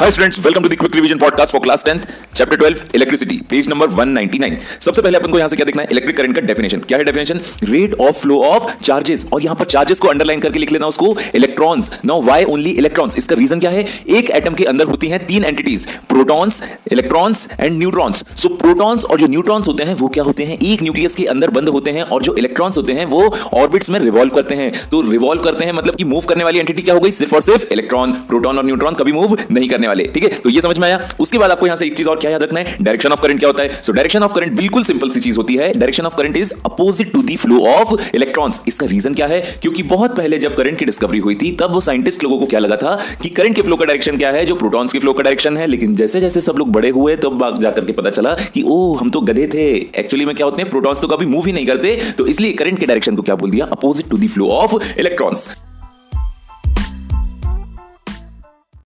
Hi students, welcome to the quick revision podcast for class 10th chapter 12 electricity, page number 199। सबसे पहले अपन को यहां से क्या देखना है, इलेक्ट्रिक करंट का डेफिनेशन। क्या है definition? Rate of flow of charges, और यहां पर चार्जेस को अंडरलाइन करके लिख लेना उसको electrons. Now why only electrons? इसका रीजन क्या है? एक एटम के अंदर होती हैं तीन entities, protons, electrons and neutrons. So protons और जो न्यूट्रॉन्स होते हैं वो क्या होते हैं, एक न्यूक्लियस के अंदर बंद होते हैं, और जो इलेक्ट्रॉन्स होते हैं वो ऑर्बिट्स में रिवॉल्व करते हैं। तो रिवॉल्व करते हैं मतलब कि मूव करने वाली एंटिटी क्या हो गई? सिर्फ और सिर्फ इलेक्ट्रॉन। प्रोटॉन और न्यूट्रॉन कभी मूव नहीं करने वाले, ठीक है? तो ये समझ में आया। उसके बाद आपको यहां से एक चीज और क्या याद रखना है, डायरेक्शन ऑफ करंट क्या होता है। सो डायरेक्शन ऑफ करंट बिल्कुल सिंपल सी चीज होती है, direction of current is opposite to the flow of electrons. इसका रीजन क्या है? क्योंकि बहुत पहले जब करंट की डिस्कवरी हुई थी तब वो साइंटिस्ट लोगों को क्या लगा था कि करंट के फ्लो का डायरेक्शन क्या है, जो प्रोटॉन्स के फ्लो का डायरेक्शन है। लेकिन जैसे जैसे सब लोग बड़े हुए तब जाकर के पता चला कि ओ, हम तो गधे थे, एक्चुअली में क्या होते हैं, प्रोटॉन्स तो कभी मूव ही नहीं करते, तो इसलिए करंट के डायरेक्शन को क्या बोल दिया, opposite to the flow of electrons.